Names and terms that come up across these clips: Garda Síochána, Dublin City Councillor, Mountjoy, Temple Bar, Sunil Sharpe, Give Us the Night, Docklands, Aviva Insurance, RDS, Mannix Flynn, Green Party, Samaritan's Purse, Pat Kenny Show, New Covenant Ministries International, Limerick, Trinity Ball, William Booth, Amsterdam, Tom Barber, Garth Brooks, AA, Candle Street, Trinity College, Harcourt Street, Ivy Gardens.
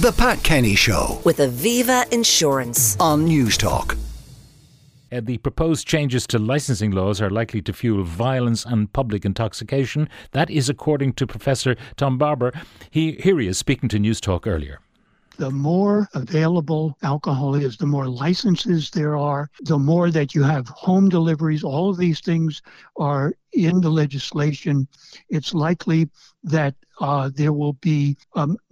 The Pat Kenny Show with Aviva Insurance on News Talk. The proposed changes to licensing laws are likely to fuel violence and public intoxication. That is according to Professor Tom Barber. Here he is speaking to News Talk earlier. The more available alcohol is, the more licenses there are, the more that you have home deliveries. All of these things are in the legislation. It's likely that there will be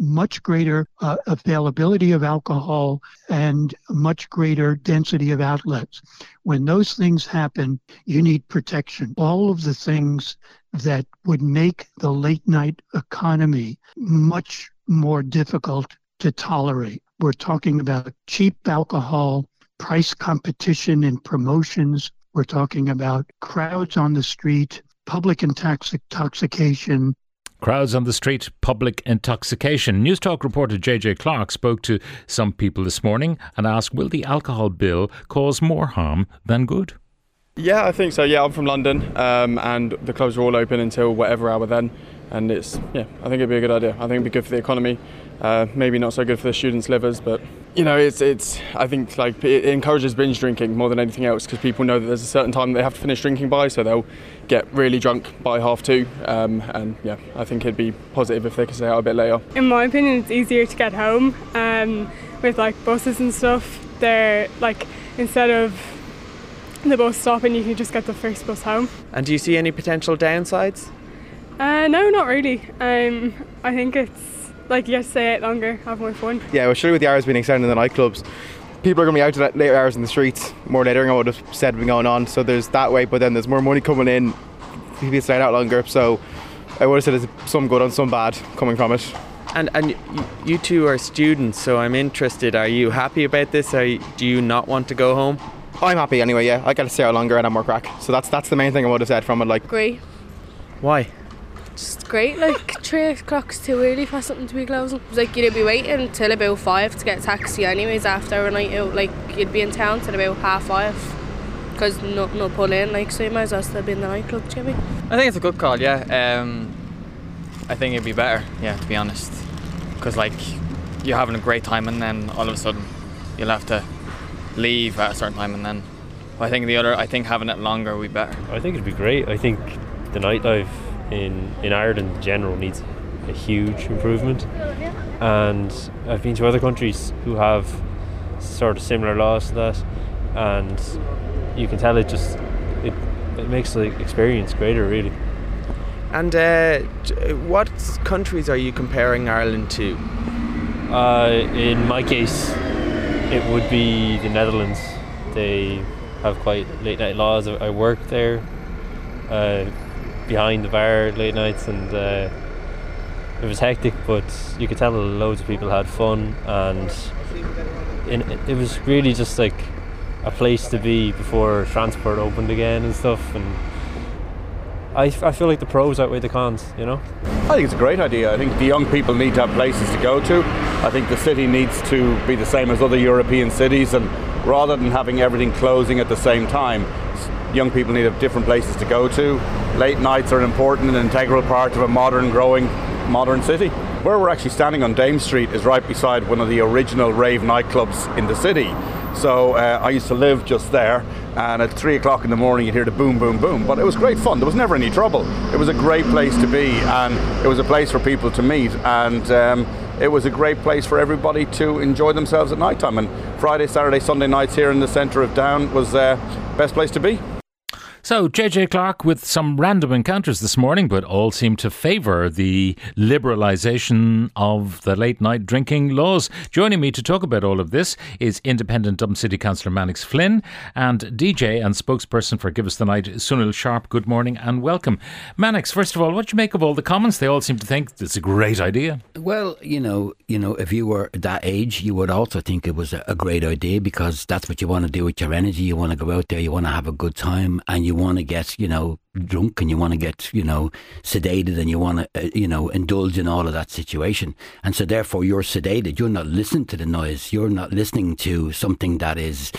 much greater availability of alcohol and much greater density of outlets. When those things happen, you need protection. All of the things that would make the late night economy much more difficult to tolerate. We're talking about cheap alcohol, price competition and promotions. We're talking about crowds on the street, public intoxication. Crowds on the street, public intoxication. News Talk reporter J.J. Clark spoke to some people this morning and asked, will the alcohol bill cause more harm than good? Yeah, I think so. Yeah, I'm from London and the clubs are all open until whatever hour then. And I think it'd be a good idea. I think it'd be good for the economy. Maybe not so good for the students' livers, but I think it encourages binge drinking more than anything else, because people know that there's a certain time they have to finish drinking by, so they'll get really drunk by 2:30. I think it'd be positive if they could stay out a bit later. In my opinion, it's easier to get home with buses and stuff. They're instead of the bus stopping, you can just get the first bus home. And do you see any potential downsides? No, not really. I think it's you have to stay out longer, have more fun. Yeah, well, surely with the hours being extended in the nightclubs, people are going to be out at later hours in the streets, more later, I would have said, been going on. So there's that way, but then there's more money coming in, people staying out longer. So I would have said there's some good and some bad coming from it. And you two are students, so I'm interested. Are you happy about this? Do you not want to go home? I'm happy anyway, yeah. I got to stay out longer and I'm more crack. So that's the main thing I would have said from it. Great. Why? Just great, 3 o'clock's too early for something to be closing. You'd be waiting until about 5 to get a taxi anyways after a night out. You'd be in town till about 5:30 because no pull in, so you might as well still be in the nightclub, Jimmy. I think it's a good call, yeah. I think it'd be better, yeah, to be honest. Because, you're having a great time and then all of a sudden you'll have to leave at a certain time, and then I think having it longer would be better. I think it'd be great. I think the nightlife in Ireland in general needs a huge improvement, and I've been to other countries who have sort of similar laws to that, and you can tell it makes the experience greater, really. And what countries are you comparing Ireland to? In my case it would be the Netherlands. They have quite late night laws. I work there behind the bar late nights, and it was hectic, but you could tell loads of people had fun, and it was really just a place to be before transport opened again and stuff, and I feel the pros outweigh the cons, I think it's a great idea. I think the young people need to have places to go to. I think the city needs to be the same as other European cities, and rather than having everything closing at the same time, young people need to have different places to go to. Late nights are an important and integral part of a growing modern city. Where we're actually standing on Dame Street is right beside one of the original rave nightclubs in the city. So I used to live just there, and at 3 o'clock in the morning you'd hear the boom, boom, boom. But it was great fun. There was never any trouble. It was a great place to be, and it was a place for people to meet, and it was a great place for everybody to enjoy themselves at night time. And Friday, Saturday, Sunday nights here in the centre of Down was the best place to be. So, J.J. Clark with some random encounters this morning, but all seem to favour the liberalisation of the late night drinking laws. Joining me to talk about all of this is independent Dublin City Councillor Mannix Flynn and DJ and spokesperson for Give Us the Night, Sunil Sharpe. Good morning and welcome. Mannix, first of all, what do you make of all the comments? They all seem to think it's a great idea. Well, if you were that age, you would also think it was a great idea, because that's what you want to do with your energy. You want to go out there, you want to have a good time, and you want to get drunk and you want to get, you know, sedated and you want to, you know, indulge in all of that situation. And so therefore you're sedated. You're not listening to the noise. You're not listening to something that is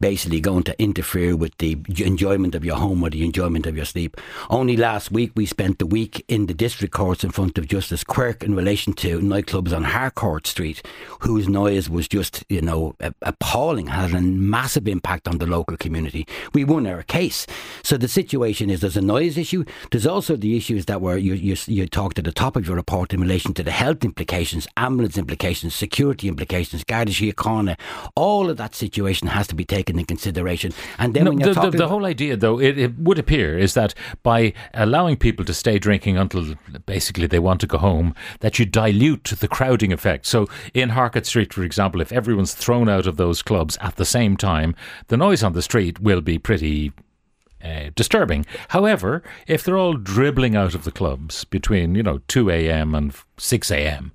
basically going to interfere with the enjoyment of your home or the enjoyment of your sleep. Only last week we spent the week in the district courts in front of Justice Quirk in relation to nightclubs on Harcourt Street, whose noise was just, you know, appalling, had a massive impact on the local community. We won our case. So the situation is there's a noise issue. There's also the issues that were you talked at the top of your report in relation to the health implications, ambulance implications, security implications, Garda Síochána. All of that situation has to be taken in consideration. And then the whole idea, though, it would appear, is that by allowing people to stay drinking until basically they want to go home, that you dilute the crowding effect. So in Harcourt Street, for example, if everyone's thrown out of those clubs at the same time, the noise on the street will be pretty disturbing. However, if they're all dribbling out of the clubs between, you know, 2 a.m. and 6 a.m,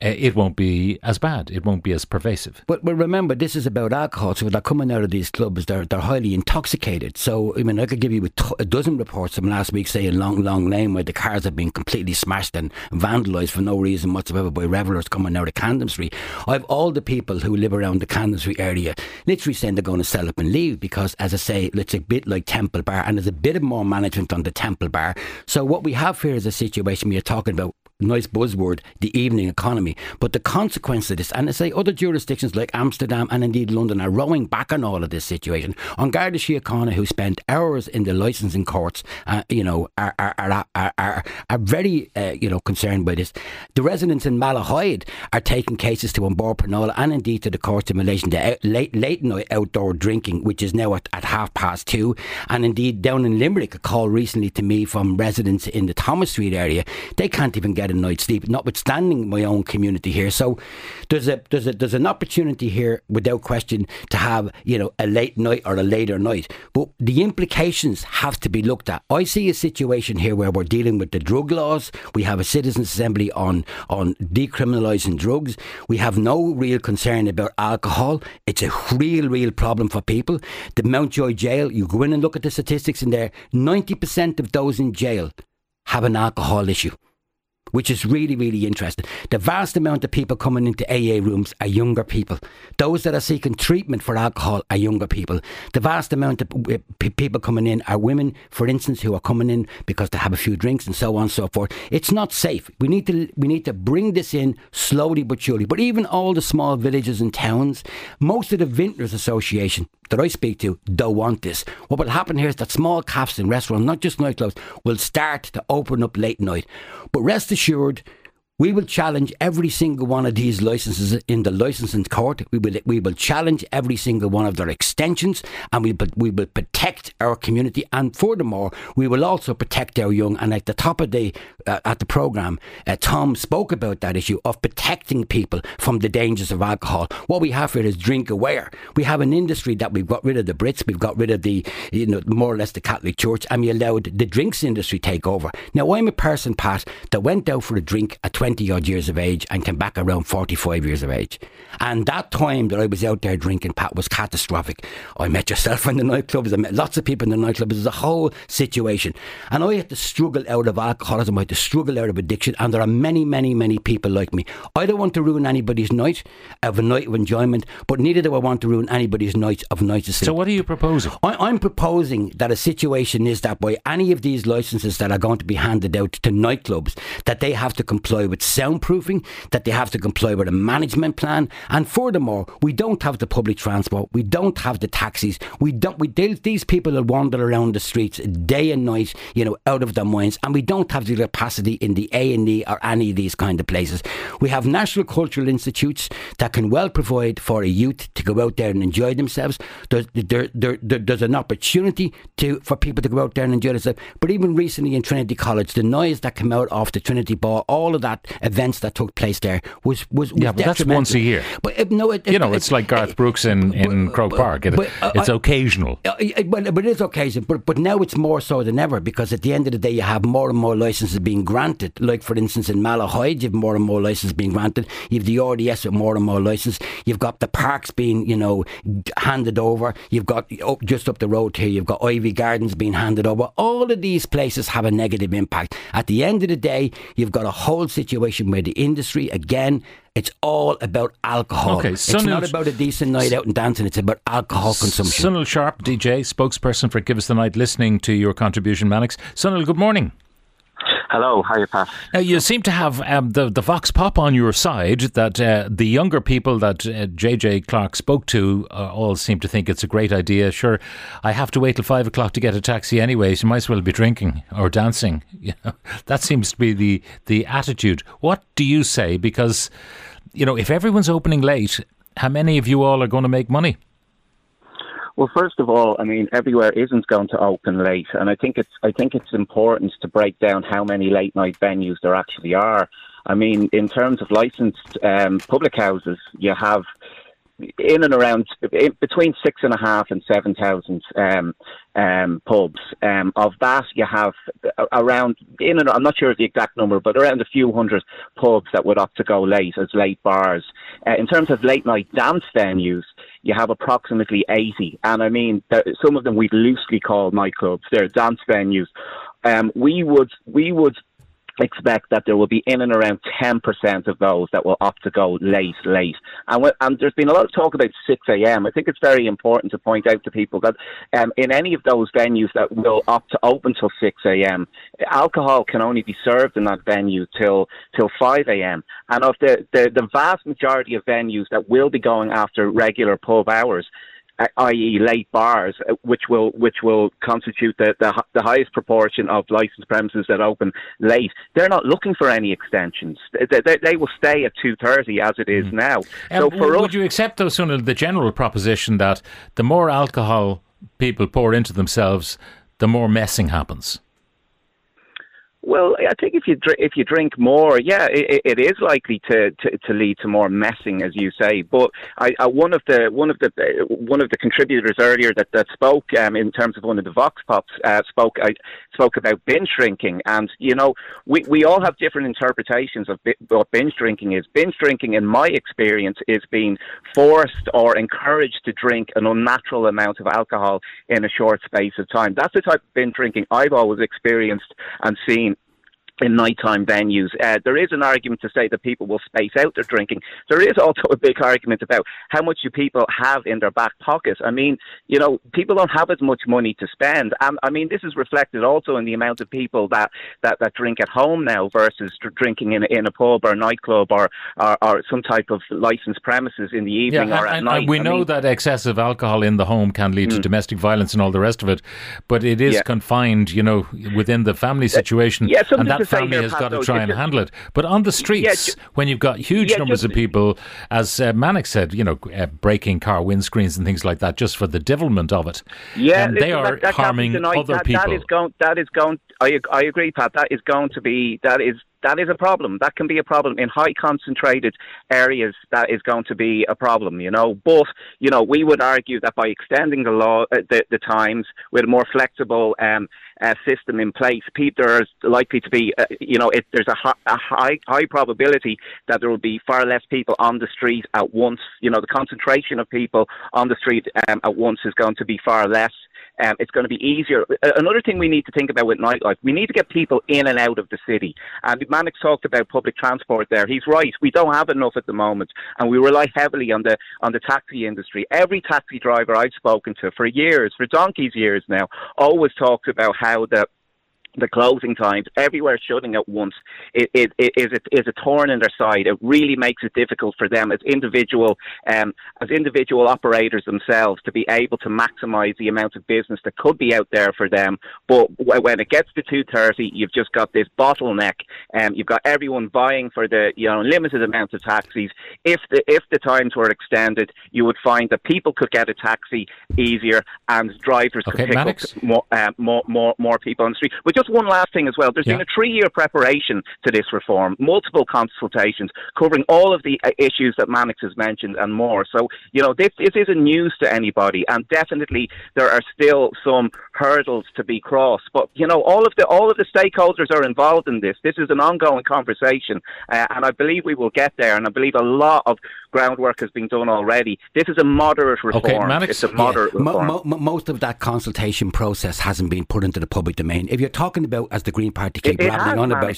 it won't be as bad. It won't be as pervasive. But remember, this is about alcohol. So they're coming out of these clubs, they're highly intoxicated. So, I mean, I could give you a dozen reports from last week, say, in Long Lane, where the cars have been completely smashed and vandalised for no reason whatsoever by revellers coming out of Candle Street. I have all the people who live around the Candle Street area literally saying they're going to sell up and leave because, as I say, it's a bit like Temple Bar, and there's a bit of more management on the Temple Bar. So what we have here is a situation we are talking about, nice buzzword, the evening economy. But the consequence of this, and I say other jurisdictions like Amsterdam and indeed London are rowing back on all of this situation. On Garda Síochána, who spend hours in the licensing courts, you know, are very, you know, concerned by this. The residents in Malahide are taking cases to An Bord Pleanála and indeed to the courts in relation to late night outdoor drinking, which is now at 2:30. And indeed down in Limerick, a call recently to me from residents in the Thomas Street area, they can't even get a night's sleep, notwithstanding my own community here. So there's an opportunity here, without question, to have, you know, a late night or a later night. But the implications have to be looked at. I see a situation here where we're dealing with the drug laws. We have a citizens' assembly on decriminalising drugs. We have no real concern about alcohol. It's a real problem for people. The Mountjoy jail, you go in and look at the statistics in there, 90% of those in jail have an alcohol issue, which is really interesting. The vast amount of people coming into AA rooms are younger people. Those that are seeking treatment for alcohol are younger people. The vast amount of people coming in are women, for instance, who are coming in because they have a few drinks and so on and so forth. It's not safe. We need to bring this in slowly but surely. But even all the small villages and towns, most of the Vintners Association that I speak to don't want this. What will happen here is that small cafes and restaurants, not just nightclubs, will start to open up late night. But rest assured, we will challenge every single one of these licenses in the licensing court. We will challenge every single one of their extensions, and we will protect our community. And furthermore, we will also protect our young. And at the top of the at the programme, Tom spoke about that issue of protecting people from the dangers of alcohol. What we have here is drink aware. We have an industry that we've got rid of the Brits, we've got rid of the, you know, more or less the Catholic Church, and we allowed the drinks industry take over. Now, I'm a person, Pat, that went out for a drink at 20 odd years of age and came back around 45 years of age, and that time that I was out there drinking, Pat, was catastrophic. I met yourself in the nightclubs, I met lots of people in the nightclubs. There's a whole situation, and I had to struggle out of alcoholism, I had to struggle out of addiction, and there are many people like me. I don't want to ruin anybody's night of a night of enjoyment, but neither do I want to ruin anybody's night of night of sleep. So what are you proposing? I'm proposing that a situation is that by any of these licences that are going to be handed out to nightclubs, that they have to comply with soundproofing, that they have to comply with a management plan, and furthermore, we don't have the public transport, we don't have the taxis, these people will wander around the streets day and night, you know, out of their minds, and we don't have the capacity in the A&E or any of these kind of places. We have national cultural institutes that can well provide for a youth to go out there and enjoy themselves. There's an opportunity for people to go out there and enjoy themselves. But even recently in Trinity College, the noise that came out of the Trinity Ball, all of that events that took place there was detrimental. But that's once a year. But no, it's like Garth Brooks in Croke Park. It's occasional. But it is occasional. But now it's more so than ever, because at the end of the day, you have more and more licenses being granted. Like, for instance, in Malahide, you have more and more licenses being granted. You have the RDS with more and more licenses. You've got the parks being, handed over. You've got, just up the road here, you've got Ivy Gardens being handed over. All of these places have a negative impact. At the end of the day, you've got a whole situation where the industry, again, it's all about alcohol. Okay, it's not about a decent night out and dancing. It's about alcohol consumption. Sunil Sharpe, DJ, spokesperson for Give Us the Night, listening to your contribution, Mannix. Sunil, good morning. Hello, how are you, Pat? Now, you seem to have the vox pop on your side, that the younger people that J.J. Clark spoke to all seem to think it's a great idea. Sure, I have to wait till 5 o'clock to get a taxi anyway, so you might as well be drinking or dancing. That seems to be the attitude. What do you say? Because, if everyone's opening late, how many of you all are going to make money? Well, first of all, everywhere isn't going to open late, and I think it's important to break down how many late night venues there actually are. In terms of licensed public houses, you have in and around between 6,500 and 7,000 pubs. Of that, you have around I'm not sure of the exact number, but around a few hundred pubs that would opt to go late as late bars. In terms of late night dance venues, you have approximately 80, and some of them we'd loosely call nightclubs. They're dance venues. We would expect that there will be in and around 10% of those that will opt to go late. And there's been a lot of talk about 6 a.m. I think it's very important to point out to people that in any of those venues that will opt to open till 6 a.m, alcohol can only be served in that venue till 5 a.m. And of the vast majority of venues that will be going after regular pub hours, i.e. late bars, which will constitute the highest proportion of licensed premises that open late, they're not looking for any extensions. They will stay at 2:30 as it is now. So would you accept, though, Sunil, the general proposition that the more alcohol people pour into themselves, the more messing happens? Well, I think if you drink more, yeah, it is likely to lead to more messing, as you say. But one of the contributors earlier that spoke in terms of one of the vox pops spoke about binge drinking, and we all have different interpretations of what binge drinking is. Binge drinking, in my experience, is being forced or encouraged to drink an unnatural amount of alcohol in a short space of time. That's the type of binge drinking I've always experienced and seen in nighttime venues. There is an argument to say that people will space out their drinking. There is also a big argument about how much do people have in their back pockets. People don't have as much money to spend. This is reflected also in the amount of people that drink at home now versus drinking in a pub or nightclub or some type of licensed premises in the evening or at night. We know that excessive alcohol in the home can lead to domestic violence and all the rest of it, but it is confined, within the family situation. And that family has got to try and handle it. But on the streets, when you've got huge numbers of people, as Mannix said, breaking car windscreens and things like that just for the devilment of it. Yeah, and they are harming other people. I agree, Pat. That is a problem. That can be a problem in high concentrated areas. That is going to be a problem, But we would argue that by extending the law, the times with a more flexible system in place, there's likely to be, there's a high probability that there will be far less people on the street at once. The concentration of people on the street at once is going to be far less. It's going to be easier. Another thing we need to think about with nightlife, we need to get people in and out of the city. And Mannix talked about public transport there. He's right. We don't have enough at the moment, and we rely heavily on the taxi industry. Every taxi driver I've spoken to for years, for donkey's years now, always talks about how the closing times, everywhere shutting at once, is a thorn in their side. It really makes it difficult for them as individual operators themselves to be able to maximise the amount of business that could be out there for them. But when it gets to 2:30, you've just got this bottleneck. You've got everyone vying for the limited amount of taxis. If the times were extended, you would find that people could get a taxi easier and drivers could pick up more people on the street. But just just one last thing as well. There's been a 3-year preparation to this reform, multiple consultations covering all of the issues that Mannix has mentioned and more. So, you know, this isn't news to anybody, and definitely there are still some hurdles to be crossed. But, you know, all of the stakeholders are involved in this. This is an ongoing conversation, and I believe we will get there, and I believe a lot of groundwork has been done already. This is a moderate reform. Okay, Mannix, it's a moderate reform. Most of that consultation process hasn't been put into the public domain. If you're talking about, as the Green Party keep rattling on about, I'm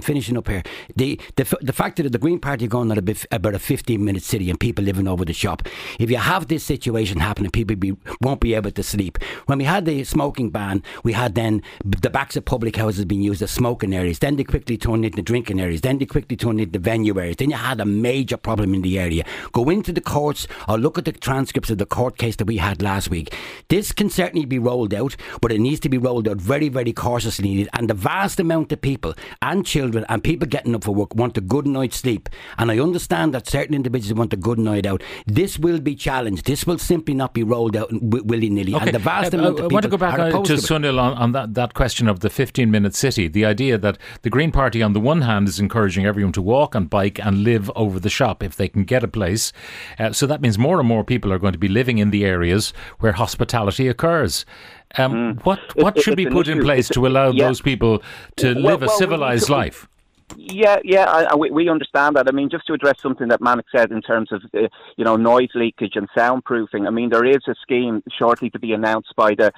finishing up here. The fact that the Green Party are going on about a 15-minute city and people living over the shop, if you have this situation happening, people won't be able to sleep. When we had the smoking ban, we had then the backs of public houses being used as smoking areas. Then they quickly turned into drinking areas. Then they quickly turned into venue areas. Then you had a major problem in the area. Go into the courts or look at the transcripts of the court case that we had last week. This can certainly be rolled out, but it needs to be rolled out very, very cautiously. And the vast amount of people and children and people getting up for work want a good night's sleep. And I understand that certain individuals want a good night out. This will be challenged. This will simply not be rolled out willy-nilly. Okay. And the vast amount of people. I want to go back to Sunil on that question of the 15-minute city. The idea that the Green Party on the one hand is encouraging everyone to walk and bike and live over the shop if they can get a place. So that means more and more people are going to be living in the areas where hospitality occurs. What should be put in place to allow those people to live a civilised life? We understand that. I mean, just to address something that Mannix said in terms of, noise leakage and soundproofing. I mean, there is a scheme shortly to be announced by the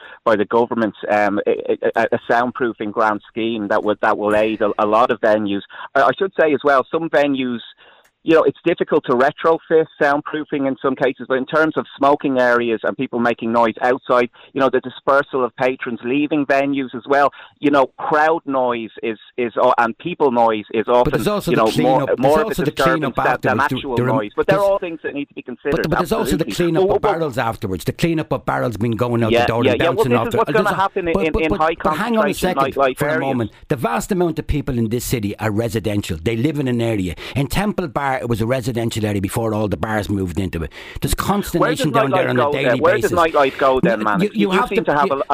government, a soundproofing grant scheme that will aid a lot of venues. I should say as well, some venues, it's difficult to retrofit soundproofing in some cases, but in terms of smoking areas and people making noise outside, the dispersal of patrons leaving venues as well, crowd noise and people noise is often, more of a disturbance than actual noise. But they're all things that need to be considered. But there's also the cleanup of barrels afterwards. The cleanup of barrels been going out the door and bouncing off. Well, this is what's going to happen in high concentration nightlife areas. But hang on a second for a moment. The vast amount of people in this city are residential. They live in an area. In Temple Bar, it was a residential area before all the bars moved into it. There's consternation down there on a daily basis. Where does nightlife go then, man? You seem to have a...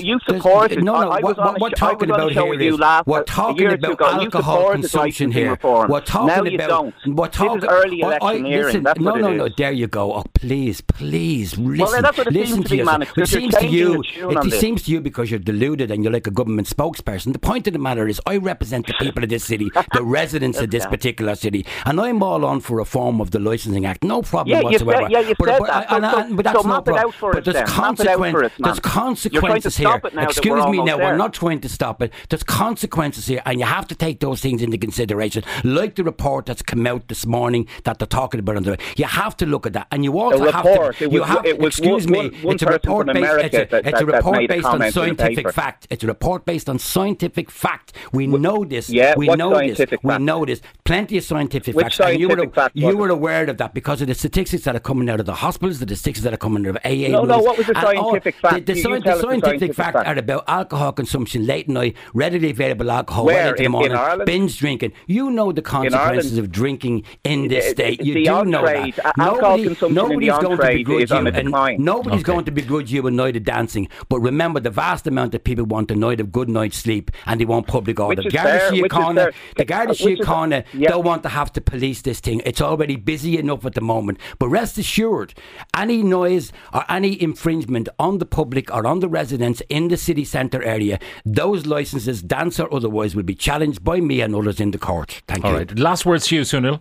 You support it. No, we're talking about here is... We're talking about alcohol consumption here. We're talking about... This is early electioneering. No, there you go. Oh, please, listen to yourself. It seems to you because you're deluded and you're like a government spokesperson. The point of the matter is I represent the people of this city, the residents of this particular city, and I'm all on for reform of the Licensing Act. No problem whatsoever. There's consequences here. Excuse me now, we're not trying to stop it. There's consequences here, and you have to take those things into consideration. Like the report that's come out this morning that they're talking about. You have to look at that. And you also have to... Excuse me, it's a report based on scientific fact. It's a report based on scientific fact. We know this. We know this. Plenty of scientific facts. You were aware of that because of the statistics that are coming out of the hospitals, the statistics that are coming out of AA. No, what was the scientific fact? The scientific facts are about alcohol consumption, late night, readily available alcohol, late in the morning, binge drinking. You know the consequences of drinking in this state. You do know that. Nobody's going to begrudge you a night of dancing. But remember, the vast amount of people want a night of good night's sleep and they want public order. The Garda Síochána don't want to have to police this thing. It's already busy enough at the moment. But rest assured, any noise or any infringement on the public or on the residents in the city centre area, those licences, dance or otherwise, will be challenged by me and others in the court. Thank you. All right. Last words to you, Sunil.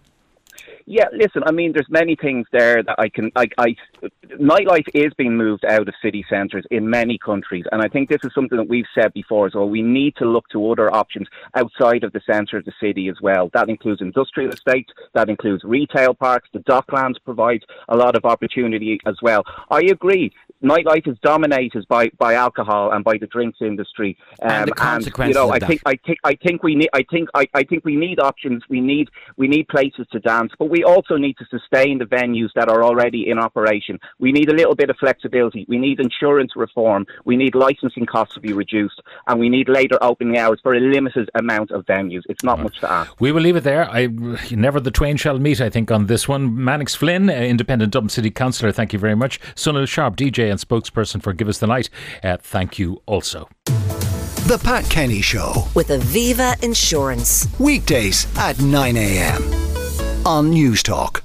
Yeah, listen, I mean, there's many things there that nightlife is being moved out of city centres in many countries, and I think this is something that we've said before as well. We need to look to other options outside of the centre of the city as well. That includes industrial estates, that includes retail parks, the Docklands provides a lot of opportunity as well. I agree, nightlife is dominated by alcohol and by the drinks industry, and the consequences of that. I think we need options. We need places to dance, but we also need to sustain the venues that are already in operation. We need a little bit of flexibility. We need insurance reform. We need licensing costs to be reduced, and we need later opening hours for a limited amount of venues. It's not much to ask. We will leave it there. Never the twain shall meet, I think, on this one. Mannix Flynn, Independent Dublin City Councillor, thank you very much. Sunil Sharpe, DJ and spokesperson for Give Us the Night. Thank you also. The Pat Kenny Show with Aviva Insurance. Weekdays at 9 a.m. on News Talk.